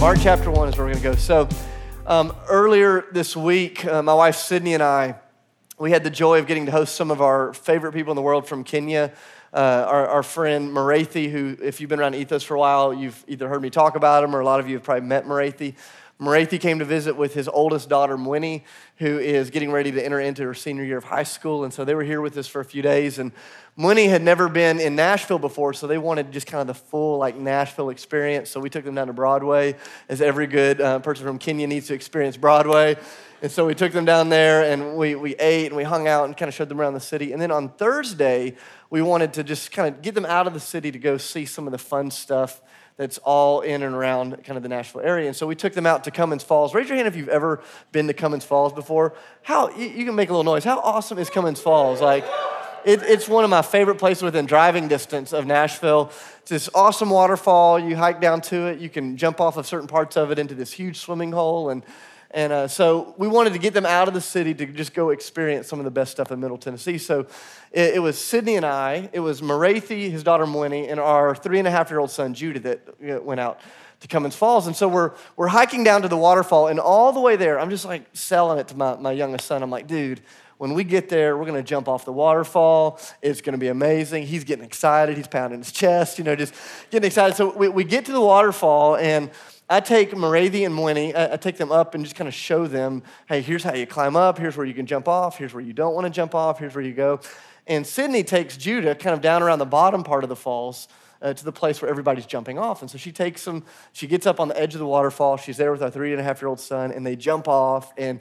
Mark chapter 1 is where we're going to go. So earlier this week, my wife Sydney and I, we had the joy of getting to host some of our favorite people in the world from Kenya. Our friend Marathi, who, if you've been around Ethos for a while, you've either heard me talk about him or a lot of you have probably met Marathi. Marathi came to visit with his oldest daughter, Mwini, who is getting ready to enter into her senior year of high school. And so they were here with us for a few days. And Mwini had never been in Nashville before, so they wanted just kind of the full like Nashville experience. So we took them down to Broadway, as every good person from Kenya needs to experience Broadway. And so we took them down there, and we ate, and we hung out, and kind of showed them around the city. And then on Thursday, we wanted to just kind of get them out of the city to go see some of the fun stuff that's all in and around kind of the Nashville area. And so we took them out to Cummins Falls. Raise your hand if you've ever been to Cummins Falls before. How you can make a little noise. How awesome is Cummins Falls? Like, it's one of my favorite places within driving distance of Nashville. It's this awesome waterfall. You hike down to it. You can jump off of certain parts of it into this huge swimming hole. And so we wanted to get them out of the city to just go experience some of the best stuff in Middle Tennessee. So it was Sydney and I, it was Marathi, his daughter Mwini, and our 3.5-year-old son Judah that went out to Cummins Falls. And so we're hiking down to the waterfall, and all the way there, I'm just like selling it to my youngest son. I'm like, dude, when we get there, we're going to jump off the waterfall. It's going to be amazing. He's getting excited. He's pounding his chest, just getting excited. So we get to the waterfall, and I take Marathi and Mwini, I take them up and just kind of show them, hey, here's how you climb up, here's where you can jump off, here's where you don't want to jump off, here's where you go. And Sydney takes Judah kind of down around the bottom part of the falls to the place where everybody's jumping off. And so she takes them, she gets up on the edge of the waterfall, she's there with our 3.5-year-old son, and they jump off, and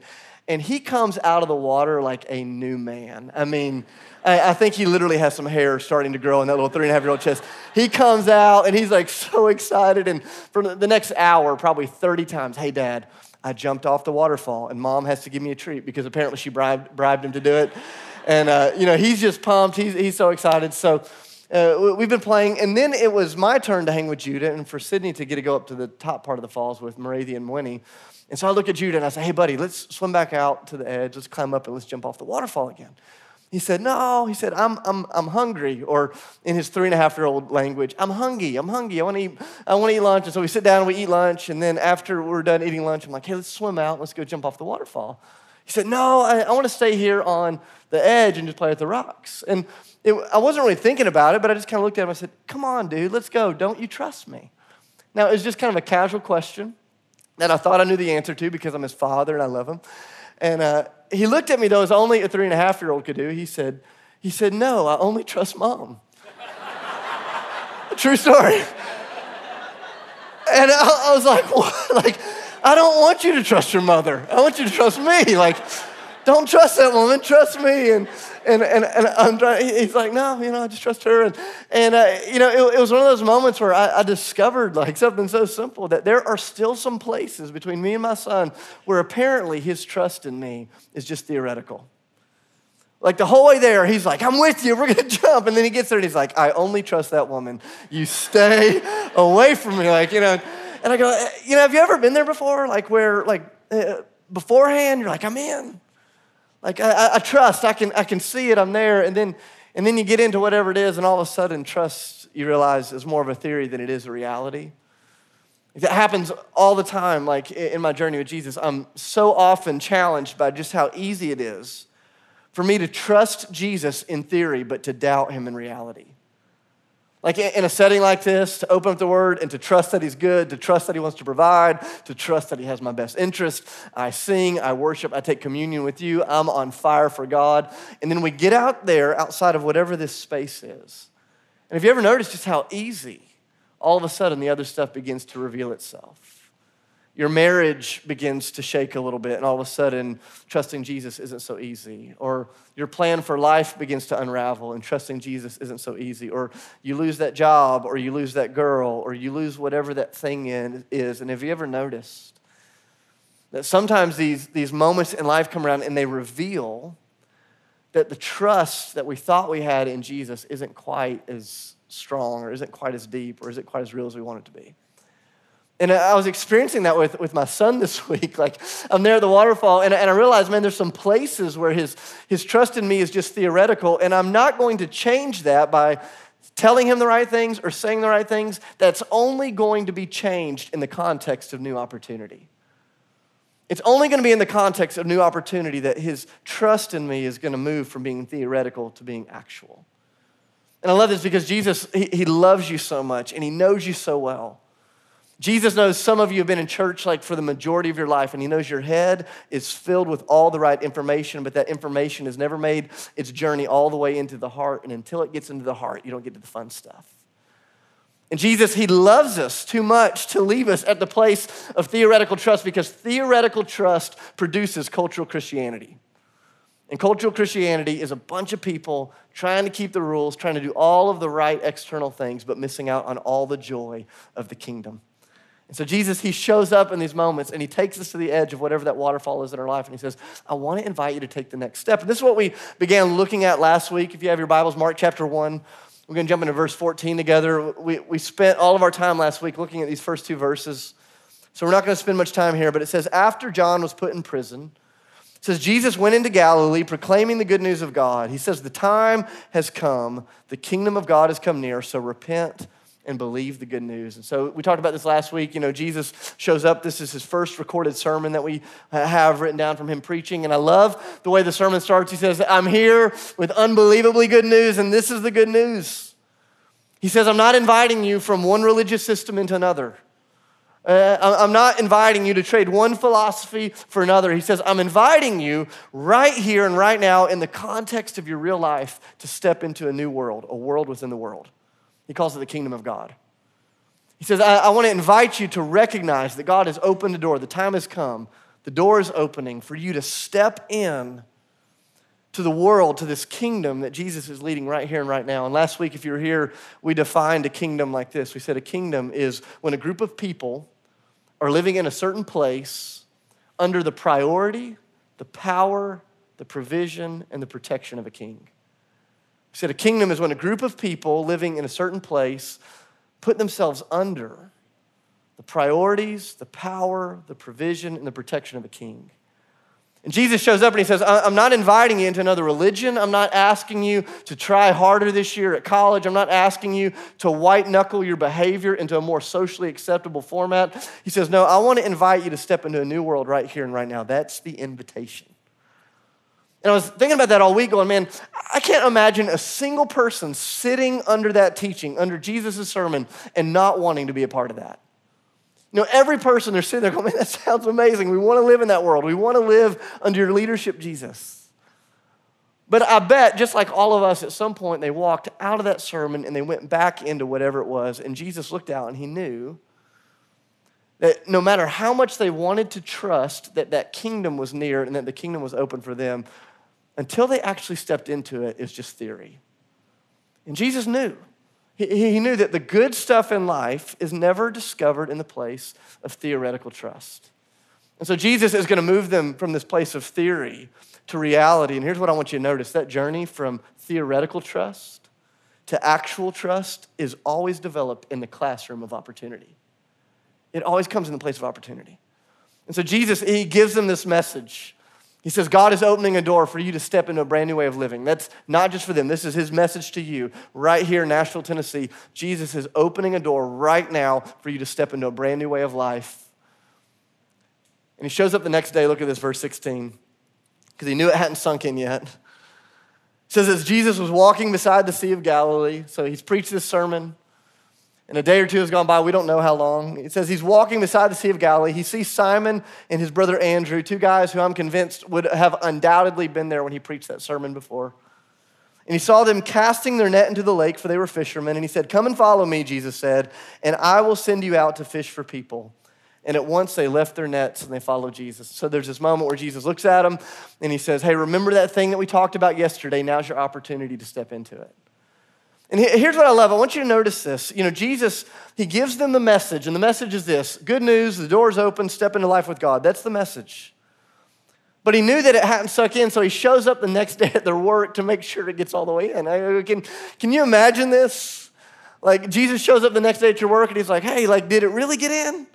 he comes out of the water like a new man. I mean, I think he literally has some hair starting to grow in that little 3.5-year-old chest. He comes out, and he's like so excited. And for the next hour, probably 30 times, hey, Dad, I jumped off the waterfall, and Mom has to give me a treat because apparently she bribed him to do it. And, he's just pumped. He's so excited. So we've been playing. And then it was my turn to hang with Judah and for Sydney to get to go up to the top part of the falls with Marathi and Mwini. And so I look at Judah and I say, hey, buddy, let's swim back out to the edge. Let's climb up and let's jump off the waterfall again. He said, no. He said, I'm hungry. Or in his 3.5-year-old language, I'm hungry. I want to eat lunch. And so we sit down and we eat lunch. And then after we're done eating lunch, I'm like, hey, let's swim out. Let's go jump off the waterfall. He said, no, I want to stay here on the edge and just play with the rocks. And I wasn't really thinking about it, but I just kind of looked at him. I said, come on, dude, let's go. Don't you trust me? Now, it was just kind of a casual question that I thought I knew the answer to because I'm his father and I love him. And he looked at me, though, as only a 3.5-year-old could do. He said, no, I only trust Mom. True story. And I was like, what? Like, I don't want you to trust your mother. I want you to trust me. Like, don't trust that woman. Trust me. And I'm trying, he's like, no, I just trust her. It was one of those moments where I discovered like something so simple that there are still some places between me and my son where apparently his trust in me is just theoretical. Like the whole way there, he's like, I'm with you, we're gonna jump. And then he gets there and he's like, I only trust that woman. You stay away from me. And I go, have you ever been there before? Like where, beforehand, you're like, I'm in. Like I trust, I can see it, I'm there, and then you get into whatever it is, and all of a sudden trust, you realize, is more of a theory than it is a reality. That happens all the time, like in my journey with Jesus. I'm so often challenged by just how easy it is for me to trust Jesus in theory, but to doubt him in reality. Like in a setting like this, to open up the Word and to trust that He's good, to trust that He wants to provide, to trust that He has my best interest. I sing, I worship, I take communion with you. I'm on fire for God. And then we get out there outside of whatever this space is. And have you ever noticed just how easy all of a sudden the other stuff begins to reveal itself? Your marriage begins to shake a little bit, and all of a sudden trusting Jesus isn't so easy. Or your plan for life begins to unravel, and trusting Jesus isn't so easy. Or you lose that job, or you lose that girl, or you lose whatever that thing is. And have you ever noticed that sometimes these moments in life come around and they reveal that the trust that we thought we had in Jesus isn't quite as strong, or isn't quite as deep, or isn't quite as real as we want it to be? And I was experiencing that with my son this week. Like, I'm there at the waterfall, and I realized, man, there's some places where his trust in me is just theoretical, and I'm not going to change that by telling him the right things or saying the right things, that's only going to be changed in the context of new opportunity. It's only going to be in the context of new opportunity that his trust in me is going to move from being theoretical to being actual. And I love this because Jesus, he loves you so much and he knows you so well. Jesus knows some of you have been in church like for the majority of your life, and he knows your head is filled with all the right information, but that information has never made its journey all the way into the heart, and until it gets into the heart, you don't get to the fun stuff. And Jesus, he loves us too much to leave us at the place of theoretical trust, because theoretical trust produces cultural Christianity. And cultural Christianity is a bunch of people trying to keep the rules, trying to do all of the right external things, but missing out on all the joy of the kingdom. And so Jesus, he shows up in these moments and he takes us to the edge of whatever that waterfall is in our life. And he says, I want to invite you to take the next step. And this is what we began looking at last week. If you have your Bibles, Mark chapter 1, we're going to jump into verse 14 together. We spent all of our time last week looking at these first two verses. So we're not going to spend much time here, but it says, after John was put in prison, it says, Jesus went into Galilee proclaiming the good news of God. He says, the time has come. The kingdom of God has come near, so repent and believe the good news. And so we talked about this last week. You know, Jesus shows up. This is his first recorded sermon that we have written down from him preaching. And I love the way the sermon starts. He says, I'm here with unbelievably good news, and this is the good news. He says, I'm not inviting you from one religious system into another. I'm not inviting you to trade one philosophy for another. He says, I'm inviting you right here and right now in the context of your real life to step into a new world, a world within the world. He calls it the kingdom of God. He says, I want to invite you to recognize that God has opened the door. The time has come. The door is opening for you to step in to the world, to this kingdom that Jesus is leading right here and right now. And last week, if you were here, we defined a kingdom like this. We said a kingdom is when a group of people are living in a certain place under the priority, the power, the provision, and the protection of a king. He said a kingdom is when a group of people living in a certain place put themselves under the priorities, the power, the provision, and the protection of a king. And Jesus shows up and he says, I'm not inviting you into another religion. I'm not asking you to try harder this year at college. I'm not asking you to white knuckle your behavior into a more socially acceptable format. He says, no, I want to invite you to step into a new world right here and right now. That's the invitation. And I was thinking about that all week going, man, I can't imagine a single person sitting under that teaching, under Jesus' sermon, and not wanting to be a part of that. You know, every person, they're sitting there going, man, that sounds amazing. We want to live in that world. We want to live under your leadership, Jesus. But I bet, just like all of us, at some point, they walked out of that sermon and they went back into whatever it was, and Jesus looked out and he knew that no matter how much they wanted to trust that that kingdom was near and that the kingdom was open for them, until they actually stepped into it, it's just theory. And Jesus knew. He knew that the good stuff in life is never discovered in the place of theoretical trust. And so Jesus is going to move them from this place of theory to reality. And here's what I want you to notice. That journey from theoretical trust to actual trust is always developed in the classroom of opportunity. It always comes in the place of opportunity. And so Jesus, he gives them this message. He says, God is opening a door for you to step into a brand new way of living. That's not just for them. This is his message to you right here in Nashville, Tennessee. Jesus is opening a door right now for you to step into a brand new way of life. And he shows up the next day. Look at this, verse 16, because he knew it hadn't sunk in yet. It says, as Jesus was walking beside the Sea of Galilee, so he's preached this sermon, and a day or two has gone by. We don't know how long. It says he's walking beside the Sea of Galilee. He sees Simon and his brother Andrew, two guys who I'm convinced would have undoubtedly been there when he preached that sermon before. And he saw them casting their net into the lake, for they were fishermen. And he said, come and follow me, Jesus said, and I will send you out to fish for people. And at once they left their nets and they followed Jesus. So there's this moment where Jesus looks at them and he says, hey, remember that thing that we talked about yesterday? Now's your opportunity to step into it. And here's what I love. I want you to notice this. You know, Jesus, he gives them the message, and the message is this. Good news, the door's open, step into life with God. That's the message. But he knew that it hadn't sunk in, so he shows up the next day at their work to make sure it gets all the way in. Can you imagine this? Like, Jesus shows up the next day at your work, and he's like, hey, like, did it really get in?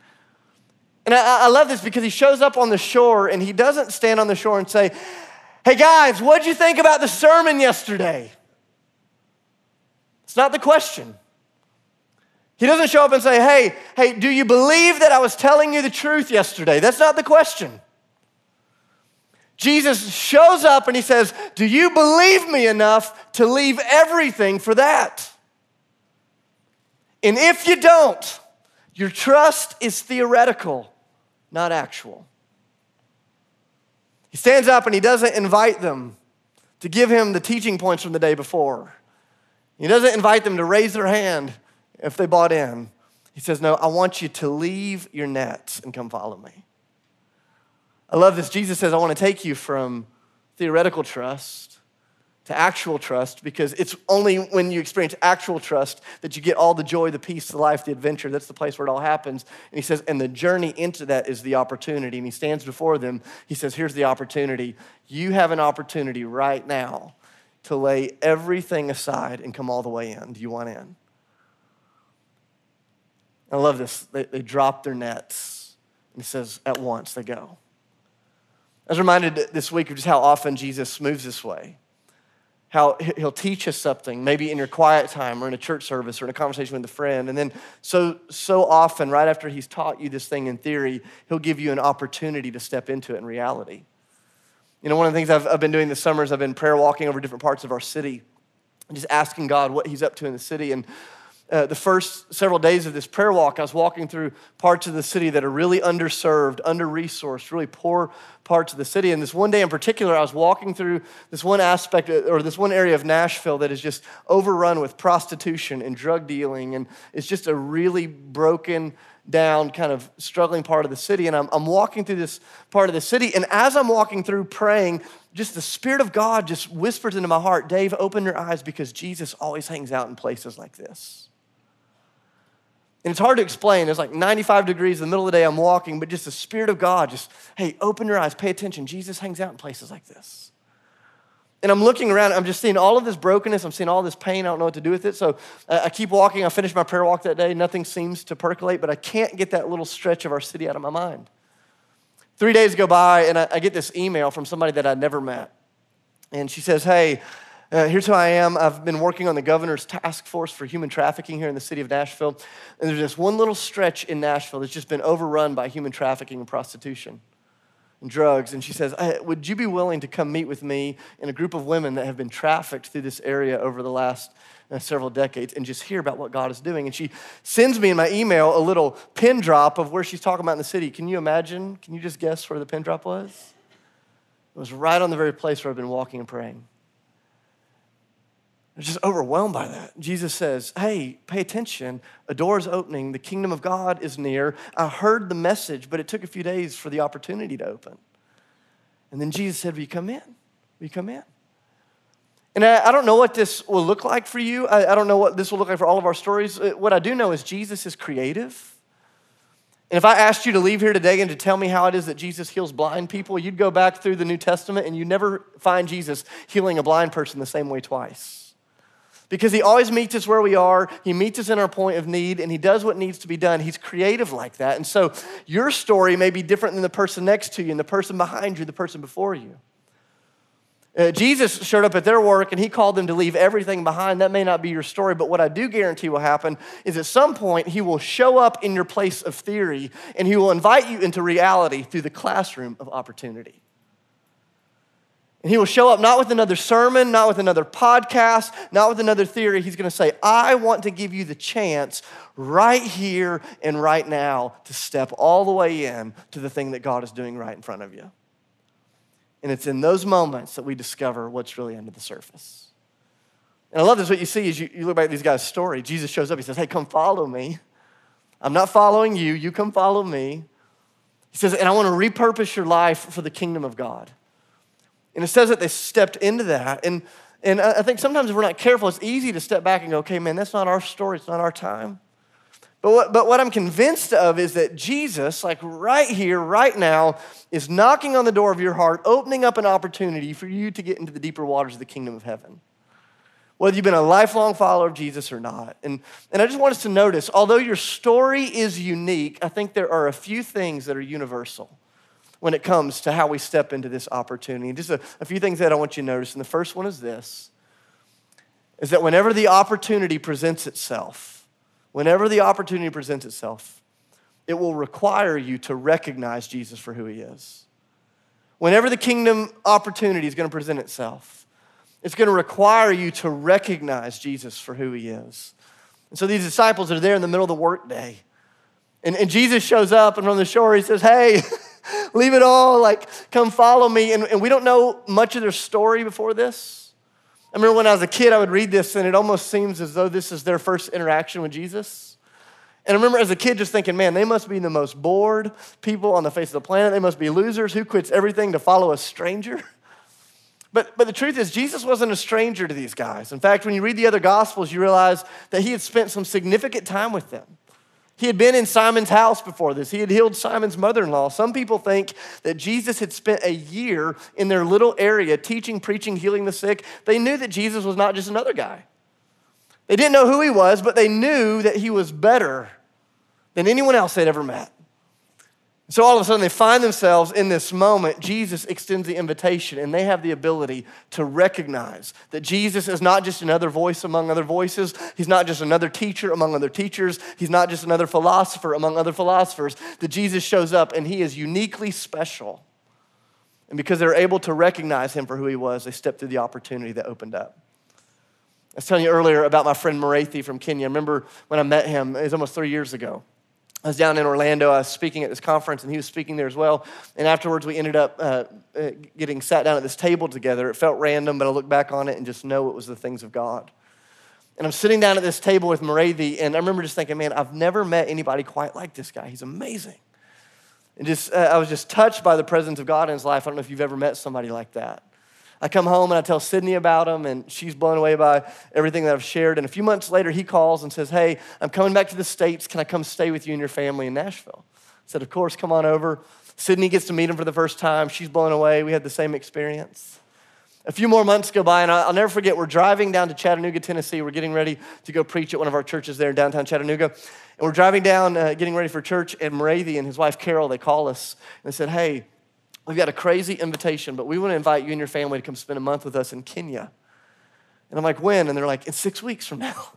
And I love this because he shows up on the shore, and he doesn't stand on the shore and say, hey, guys, what'd you think about the sermon yesterday? It's not the question. He doesn't show up and say, hey, do you believe that I was telling you the truth yesterday? That's not the question. Jesus shows up and he says, do you believe me enough to leave everything for that? And if you don't, your trust is theoretical, not actual. He stands up and he doesn't invite them to give him the teaching points from the day before. He doesn't invite them to raise their hand if they bought in. He says, no, I want you to leave your nets and come follow me. I love this. Jesus says, I want to take you from theoretical trust to actual trust, because it's only when you experience actual trust that you get all the joy, the peace, the life, the adventure. That's the place where it all happens. And he says, and the journey into that is the opportunity. And he stands before them. He says, here's the opportunity. You have an opportunity right now to lay everything aside and come all the way in. Do you want in? I love this. They drop their nets. And he says, at once they go. I was reminded this week of just how often Jesus moves this way. How he'll teach us something, maybe in your quiet time or in a church service or in a conversation with a friend. And then so often, right after he's taught you this thing in theory, he'll give you an opportunity to step into it in reality. You know, one of the things I've been doing this summer is I've been prayer walking over different parts of our city and just asking God what he's up to in the city. And the first several days of this prayer walk, I was walking through parts of the city that are really underserved, under-resourced, really poor parts of the city. And this one day in particular, I was walking through this one aspect or this one area of Nashville that is just overrun with prostitution and drug dealing. And it's just a really broken down, kind of struggling part of the city. And I'm walking through this part of the city. And as I'm walking through praying, just the Spirit of God just whispers into my heart, Dave, open your eyes, because Jesus always hangs out in places like this. And it's hard to explain. It's like 95 degrees in the middle of the day, I'm walking, but just the Spirit of God, just, hey, open your eyes, pay attention. Jesus hangs out in places like this. And I'm looking around, I'm just seeing all of this brokenness, I'm seeing all this pain, I don't know what to do with it. So I keep walking, I finished my prayer walk that day, nothing seems to percolate, but I can't get that little stretch of our city out of my mind. 3 days go by, and I get this email from somebody that I'd never met. And she says, hey, here's who I am. I've been working on the governor's task force for human trafficking here in the city of Nashville. And there's this one little stretch in Nashville that's just been overrun by human trafficking and prostitution and drugs. And she says, would you be willing to come meet with me and a group of women that have been trafficked through this area over the last several decades and just hear about what God is doing? And she sends me in my email a little pin drop of where she's talking about in the city. Can you imagine? Can you just guess where the pin drop was? It was right on the very place where I've been walking and praying. I'm just overwhelmed by that. Jesus says, hey, pay attention. A door is opening. The kingdom of God is near. I heard the message, but it took a few days for the opportunity to open. And then Jesus said, will you come in? Will you come in? And I don't know what this will look like for you. I don't know what this will look like for all of our stories. What I do know is Jesus is creative. And if I asked you to leave here today and to tell me how it is that Jesus heals blind people, you'd go back through the New Testament and you never find Jesus healing a blind person the same way twice. Because he always meets us where we are, he meets us in our point of need, and he does what needs to be done. He's creative like that. And so your story may be different than the person next to you and the person behind you, the person before you. Jesus showed up at their work and he called them to leave everything behind. That may not be your story, but what I do guarantee will happen is at some point he will show up in your place of theory and he will invite you into reality through the classroom of opportunity. And he will show up not with another sermon, not with another podcast, not with another theory. He's going to say, I want to give you the chance right here and right now to step all the way in to the thing that God is doing right in front of you. And it's in those moments that we discover what's really under the surface. And I love this. What you see is you look back at these guys' story. Jesus shows up. He says, hey, come follow me. I'm not following you. You come follow me. He says, and I want to repurpose your life for the kingdom of God. And it says that they stepped into that. And I think sometimes if we're not careful, it's easy to step back and go, okay, man, that's not our story. It's not our time. But what I'm convinced of is that Jesus, like right here, right now, is knocking on the door of your heart, opening up an opportunity for you to get into the deeper waters of the kingdom of heaven, whether you've been a lifelong follower of Jesus or not. And I just want us to notice, although your story is unique, I think there are a few things that are universal when it comes to how we step into this opportunity. Just a few things that I want you to notice. And the first one is this. is that whenever the opportunity presents itself, it will require you to recognize Jesus for who he is. Whenever the kingdom opportunity is going to present itself, it's going to require you to recognize Jesus for who he is. And so these disciples are there in the middle of the workday, and Jesus shows up, and from the shore he says, hey, leave it all, like, come follow me. And we don't know much of their story before this. I remember when I was a kid, I would read this, and it almost seems as though this is their first interaction with Jesus. And I remember as a kid just thinking, man, they must be the most bored people on the face of the planet. They must be losers who quits everything to follow a stranger. But the truth is, Jesus wasn't a stranger to these guys. In fact, when you read the other gospels, you realize that he had spent some significant time with them. He had been in Simon's house before this. He had healed Simon's mother-in-law. Some people think that Jesus had spent a year in their little area teaching, preaching, healing the sick. They knew that Jesus was not just another guy. They didn't know who he was, but they knew that he was better than anyone else they'd ever met. So all of a sudden, they find themselves in this moment. Jesus extends the invitation, and they have the ability to recognize that Jesus is not just another voice among other voices. He's not just another teacher among other teachers. He's not just another philosopher among other philosophers. That Jesus shows up, and he is uniquely special. And because they're able to recognize him for who he was, they stepped through the opportunity that opened up. I was telling you earlier about my friend Marathi from Kenya. I remember when I met him, it was almost 3 years ago. I was down in Orlando. I was speaking at this conference, and he was speaking there as well. And afterwards, we ended up getting sat down at this table together. It felt random, but I look back on it and just know it was the things of God. And I'm sitting down at this table with Marathi, and I remember just thinking, man, I've never met anybody quite like this guy. He's amazing. And just I was just touched by the presence of God in his life. I don't know if you've ever met somebody like that. I come home and I tell Sydney about him, and she's blown away by everything that I've shared. And a few months later, he calls and says, hey, I'm coming back to the States. Can I come stay with you and your family in Nashville? I said, of course, come on over. Sydney gets to meet him for the first time. She's blown away. We had the same experience. A few more months go by, and I'll never forget, we're driving down to Chattanooga, Tennessee. We're getting ready to go preach at one of our churches there in downtown Chattanooga. And we're driving down, getting ready for church, and Marathi and his wife, Carol, they call us, and they said, hey, we've got a crazy invitation, but we want to invite you and your family to come spend a month with us in Kenya. And I'm like, when? And they're like, it's 6 weeks from now.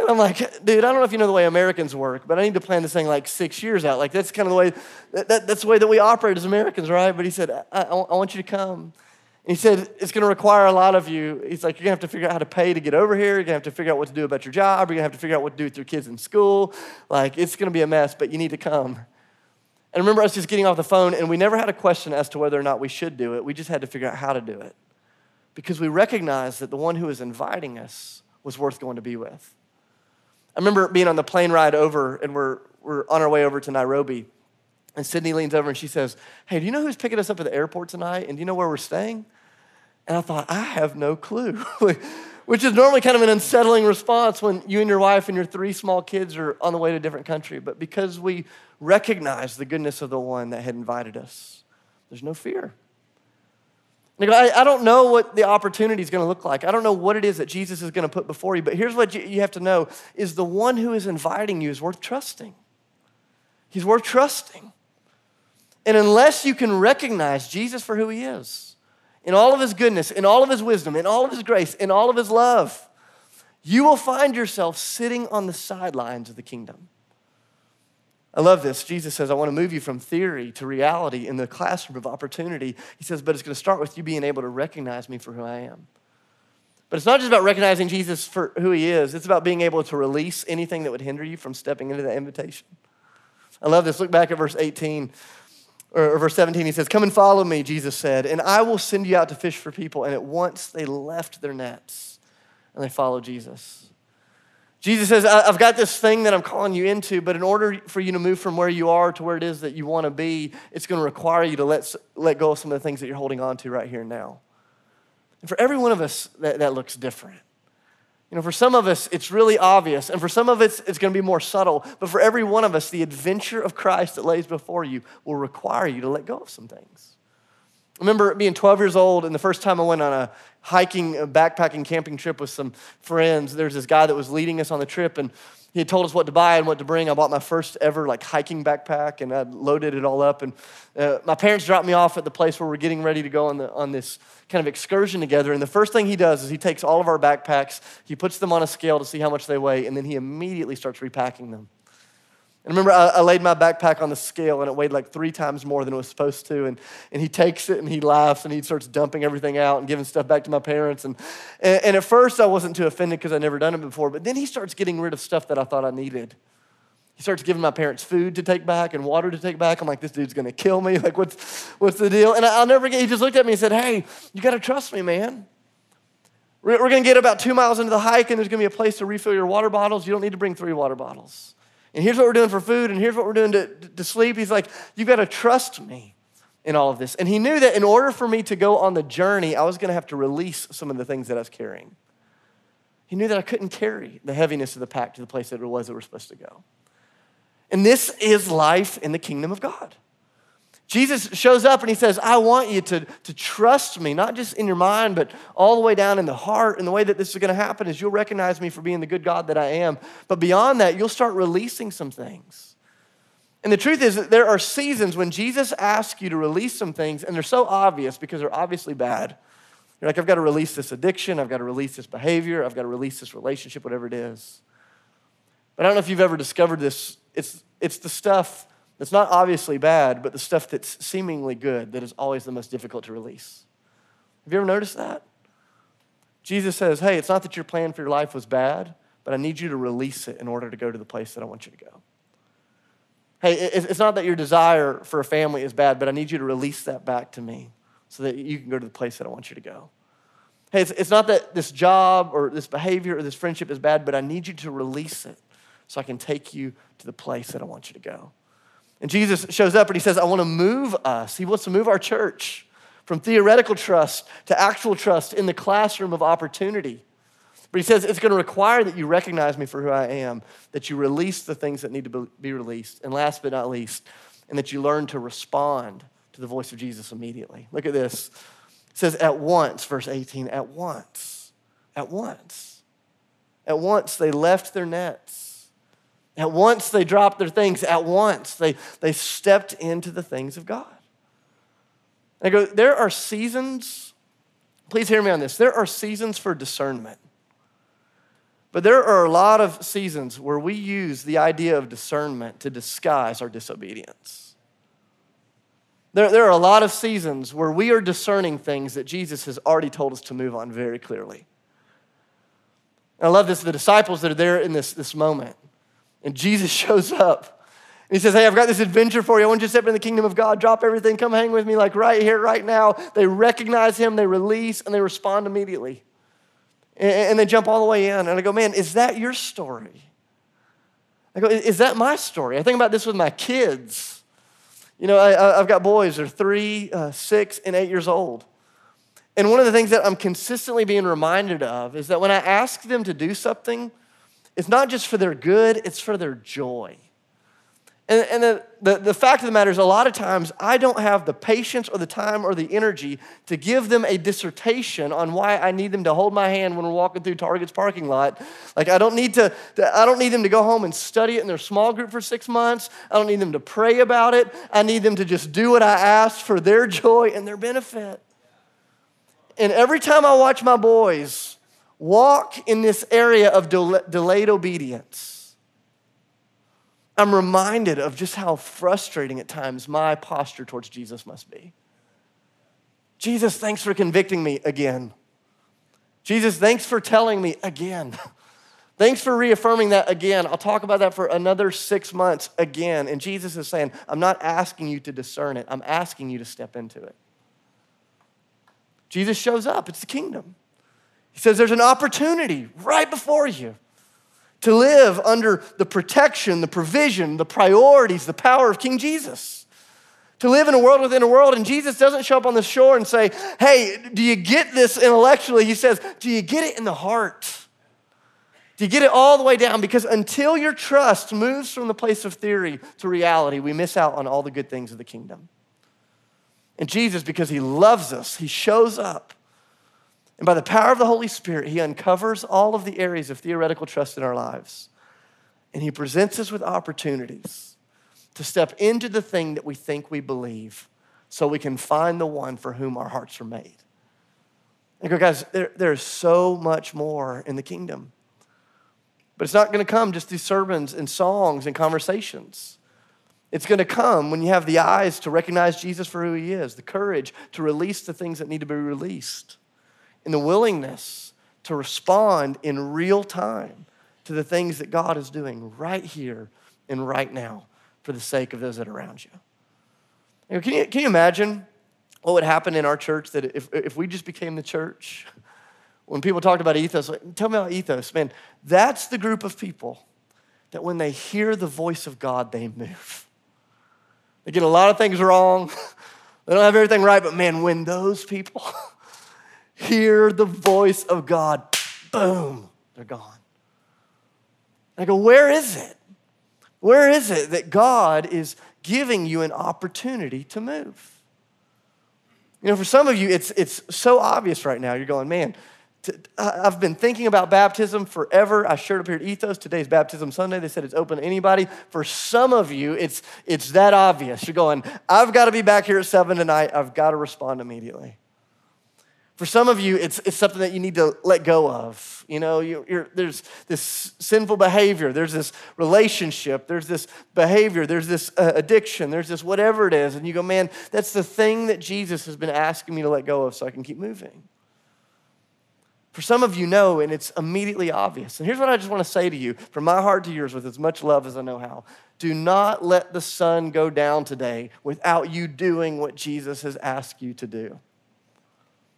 And I'm like, dude, I don't know if you know the way Americans work, but I need to plan this thing like 6 years out. Like, that's kind of the way, that's the way that we operate as Americans, right? But he said, I want you to come. And he said, it's going to require a lot of you. He's like, you're going to have to figure out how to pay to get over here. You're going to have to figure out what to do about your job. You're going to have to figure out what to do with your kids in school. Like, it's going to be a mess, but you need to come. And I remember us just getting off the phone, and we never had a question as to whether or not we should do it. We just had to figure out how to do it, because we recognized that the one who was inviting us was worth going to be with. I remember being on the plane ride over, and we're on our way over to Nairobi, and Sydney leans over and she says, hey, do you know who's picking us up at the airport tonight, and do you know where we're staying? And I thought, I have no clue. Which is normally kind of an unsettling response when you and your wife and your 3 small kids are on the way to a different country. But because we recognize the goodness of the one that had invited us, there's no fear. I don't know what the opportunity is going to look like. I don't know what it is that Jesus is going to put before you. But here's what you have to know, is the one who is inviting you is worth trusting. He's worth trusting. And unless you can recognize Jesus for who he is, in all of his goodness, in all of his wisdom, in all of his grace, in all of his love, you will find yourself sitting on the sidelines of the kingdom. I love this. Jesus says, I want to move you from theory to reality in the classroom of opportunity. He says, but it's going to start with you being able to recognize me for who I am. But it's not just about recognizing Jesus for who he is. It's about being able to release anything that would hinder you from stepping into that invitation. I love this. Look back at verse 18. Or verse 17, he says, come and follow me, Jesus said, and I will send you out to fish for people. And at once they left their nets and they followed Jesus. Jesus says, I've got this thing that I'm calling you into, but in order for you to move from where you are to where it is that you want to be, it's going to require you to let go of some of the things that you're holding on to right here and now. And for every one of us, that looks different. You know, for some of us, it's really obvious, and for some of us, it's going to be more subtle, but for every one of us, the adventure of Christ that lays before you will require you to let go of some things. I remember being 12 years old, and the first time I went on a hiking, backpacking, camping trip with some friends, there's this guy that was leading us on the trip, and he had told us what to buy and what to bring. I bought my first ever hiking backpack, and I loaded it all up. And my parents dropped me off at the place where we're getting ready to go on this kind of excursion together. And the first thing he does is he takes all of our backpacks, he puts them on a scale to see how much they weigh, and then he immediately starts repacking them. And remember, I laid my backpack on the scale, and it weighed 3 times more than it was supposed to. And he takes it, and he laughs, and he starts dumping everything out and giving stuff back to my parents. And at first, I wasn't too offended because I'd never done it before. But then he starts getting rid of stuff that I thought I needed. He starts giving my parents food to take back and water to take back. I'm like, this dude's going to kill me. What's the deal? And I'll never forget, he just looked at me and said, "Hey, you got to trust me, man. We're going to get about 2 miles into the hike, and there's going to be a place to refill your water bottles. You don't need to bring 3 water bottles. And here's what we're doing for food, and here's what we're doing to sleep." He's like, "You've got to trust me in all of this." And he knew that in order for me to go on the journey, I was going to have to release some of the things that I was carrying. He knew that I couldn't carry the heaviness of the pack to the place that it was that we're supposed to go. And this is life in the kingdom of God. Jesus shows up and he says, "I want you to trust me, not just in your mind, but all the way down in the heart. And the way that this is going to happen is you'll recognize me for being the good God that I am. But beyond that, you'll start releasing some things." And the truth is that there are seasons when Jesus asks you to release some things, and they're so obvious because they're obviously bad. You're like, "I've got to release this addiction. I've got to release this behavior. I've got to release this relationship," whatever it is. But I don't know if you've ever discovered this. It's the stuff that's not obviously bad, but the stuff that's seemingly good that is always the most difficult to release. Have you ever noticed that? Jesus says, "Hey, it's not that your plan for your life was bad, but I need you to release it in order to go to the place that I want you to go. Hey, it's not that your desire for a family is bad, but I need you to release that back to me so that you can go to the place that I want you to go. Hey, it's not that this job or this behavior or this friendship is bad, but I need you to release it so I can take you to the place that I want you to go." And Jesus shows up and he says, "I want to move us." He wants to move our church from theoretical trust to actual trust in the classroom of opportunity. But he says, it's going to require that you recognize me for who I am, that you release the things that need to be released, and last but not least, and that you learn to respond to the voice of Jesus immediately. Look at this. It says, at once, verse 18, at once, at once. At once they left their nets. At once they dropped their things. At once they stepped into the things of God. And I go, there are seasons, please hear me on this, there are seasons for discernment. But there are a lot of seasons where we use the idea of discernment to disguise our disobedience. There are a lot of seasons where we are discerning things that Jesus has already told us to move on very clearly. And I love this, the disciples that are there in this moment. And Jesus shows up and he says, "Hey, I've got this adventure for you. I want you to step into the kingdom of God, drop everything, come hang with me right here, right now." They recognize him, they release, and they respond immediately. And they jump all the way in. And I go, man, is that your story? I go, is that my story? I think about this with my kids. You know, I've got boys, they're 3, 6, and 8 years old. And one of the things that I'm consistently being reminded of is that when I ask them to do something, it's not just for their good, it's for their joy. And the fact of the matter is, a lot of times I don't have the patience or the time or the energy to give them a dissertation on why I need them to hold my hand when we're walking through Target's parking lot. I don't need them to go home and study it in their small group for 6 months. I don't need them to pray about it. I need them to just do what I ask for their joy and their benefit. And every time I watch my boys walk in this area of delayed obedience, I'm reminded of just how frustrating at times my posture towards Jesus must be. Jesus, thanks for convicting me again. Jesus, thanks for telling me again. Thanks for reaffirming that again. I'll talk about that for another 6 months again. And Jesus is saying, I'm not asking you to discern it. I'm asking you to step into it. Jesus shows up. It's the kingdom. He says there's an opportunity right before you to live under the protection, the provision, the priorities, the power of King Jesus, to live in a world within a world. And Jesus doesn't show up on the shore and say, hey, do you get this intellectually? He says, do you get it in the heart? Do you get it all the way down? Because until your trust moves from the place of theory to reality, we miss out on all the good things of the kingdom. And Jesus, because he loves us, he shows up. And by the power of the Holy Spirit, he uncovers all of the areas of theoretical trust in our lives. And he presents us with opportunities to step into the thing that we think we believe so we can find the one for whom our hearts are made. And go, guys, there's so much more in the kingdom. But it's not going to come just through sermons and songs and conversations. It's going to come when you have the eyes to recognize Jesus for who he is, the courage to release the things that need to be released, and the willingness to respond in real time to the things that God is doing right here and right now for the sake of those that are around you. You know, can you imagine what would happen in our church that if we just became the church? When people talked about Ethos, like, tell me about Ethos. Man, that's the group of people that when they hear the voice of God, they move. They get a lot of things wrong. They don't have everything right, but man, when those people hear the voice of God, boom, they're gone. I go, where is it? Where is it that God is giving you an opportunity to move? You know, for some of you, it's so obvious right now. You're going, man, I've been thinking about baptism forever. I showed up here at Ethos. Today's Baptism Sunday. They said it's open to anybody. For some of you, it's that obvious. You're going, I've got to be back here at 7 tonight. I've got to respond immediately. For some of you, it's something that you need to let go of. You know, there's this sinful behavior. There's this relationship. There's this behavior. There's this addiction. There's this whatever it is. And you go, man, that's the thing that Jesus has been asking me to let go of so I can keep moving. For some of you know, and it's immediately obvious. And here's what I just want to say to you, from my heart to yours with as much love as I know how. Do not let the sun go down today without you doing what Jesus has asked you to do.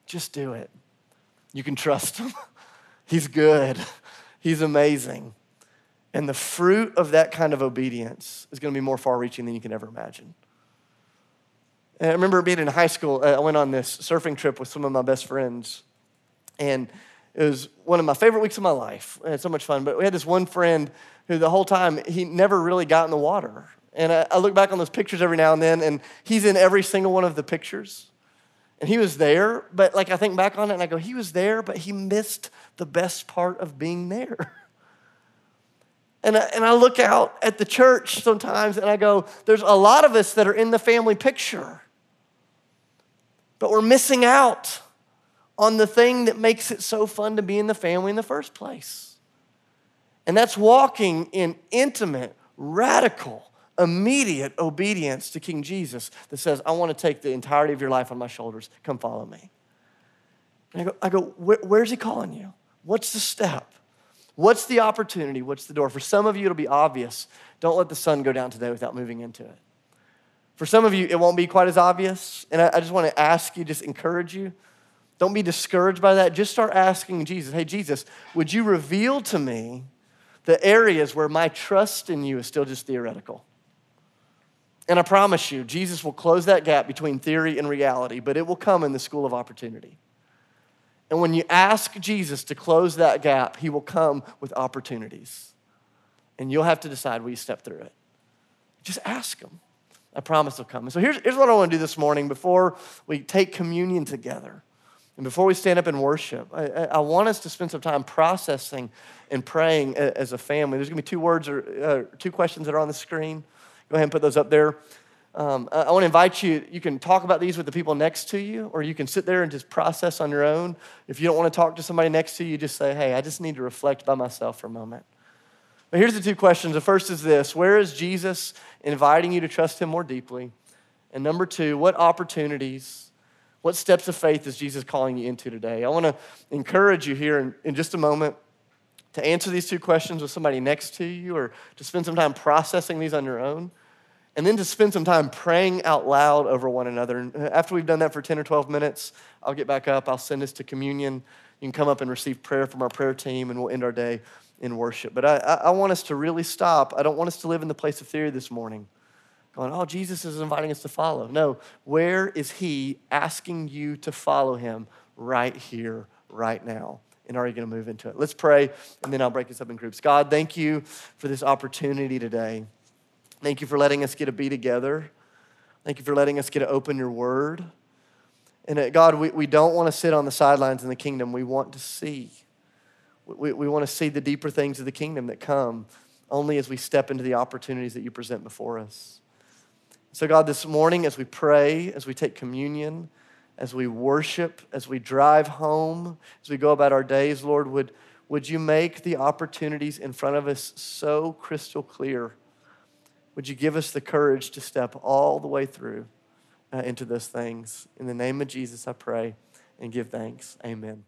Just do it. You can trust him. He's good. He's amazing. And the fruit of that kind of obedience is going to be more far-reaching than you can ever imagine. And I remember being in high school. I went on this surfing trip with some of my best friends. And it was one of my favorite weeks of my life. I had so much fun. But we had this one friend who the whole time, he never really got in the water. And I look back on those pictures every now and then, and he's in every single one of the pictures. And he was there, but like I think back on it and I go, he was there, but he missed the best part of being there. And I look out at the church sometimes and I go, there's a lot of us that are in the family picture, but we're missing out on the thing that makes it so fun to be in the family in the first place. And that's walking in intimate, radical, immediate obedience to King Jesus that says, I want to take the entirety of your life on my shoulders. Come follow me. And I go, where's he calling you? What's the step? What's the opportunity? What's the door? For some of you, it'll be obvious. Don't let the sun go down today without moving into it. For some of you, it won't be quite as obvious. And I just want to ask you, just encourage you. Don't be discouraged by that. Just start asking Jesus, hey, Jesus, would you reveal to me the areas where my trust in you is still just theoretical? And I promise you, Jesus will close that gap between theory and reality, but it will come in the school of opportunity. And when you ask Jesus to close that gap, he will come with opportunities. And you'll have to decide will you step through it. Just ask him. I promise he'll come. And so here's what I want to do this morning before we take communion together. And before we stand up and worship, I want us to spend some time processing and praying as a family. There's going to be 2 words or 2 questions that are on the screen. Go ahead and put those up there. I want to invite you, you can talk about these with the people next to you, or you can sit there and just process on your own. If you don't want to talk to somebody next to you, just say, hey, I just need to reflect by myself for a moment. But here's the 2 questions. The first is this: where is Jesus inviting you to trust him more deeply? And number 2, what opportunities, what steps of faith is Jesus calling you into today? I want to encourage you here in just a moment to answer these 2 questions with somebody next to you, or to spend some time processing these on your own, and then to spend some time praying out loud over one another. And after we've done that for 10 or 12 minutes, I'll get back up. I'll send us to communion. You can come up and receive prayer from our prayer team, and we'll end our day in worship. But I want us to really stop. I don't want us to live in the place of theory this morning, going, oh, Jesus is inviting us to follow. No, where is he asking you to follow him right here, right now? And are you going to move into it? Let's pray, and then I'll break us up in groups. God, thank you for this opportunity today. Thank you for letting us get to be together. Thank you for letting us get to open your word. And God, we don't want to sit on the sidelines in the kingdom. We want to see. We want to see the deeper things of the kingdom that come only as we step into the opportunities that you present before us. So God, this morning as we pray, as we take communion, as we worship, as we drive home, as we go about our days, Lord, would you make the opportunities in front of us so crystal clear? Would you give us the courage to step all the way through into those things? In the name of Jesus, I pray and give thanks. Amen.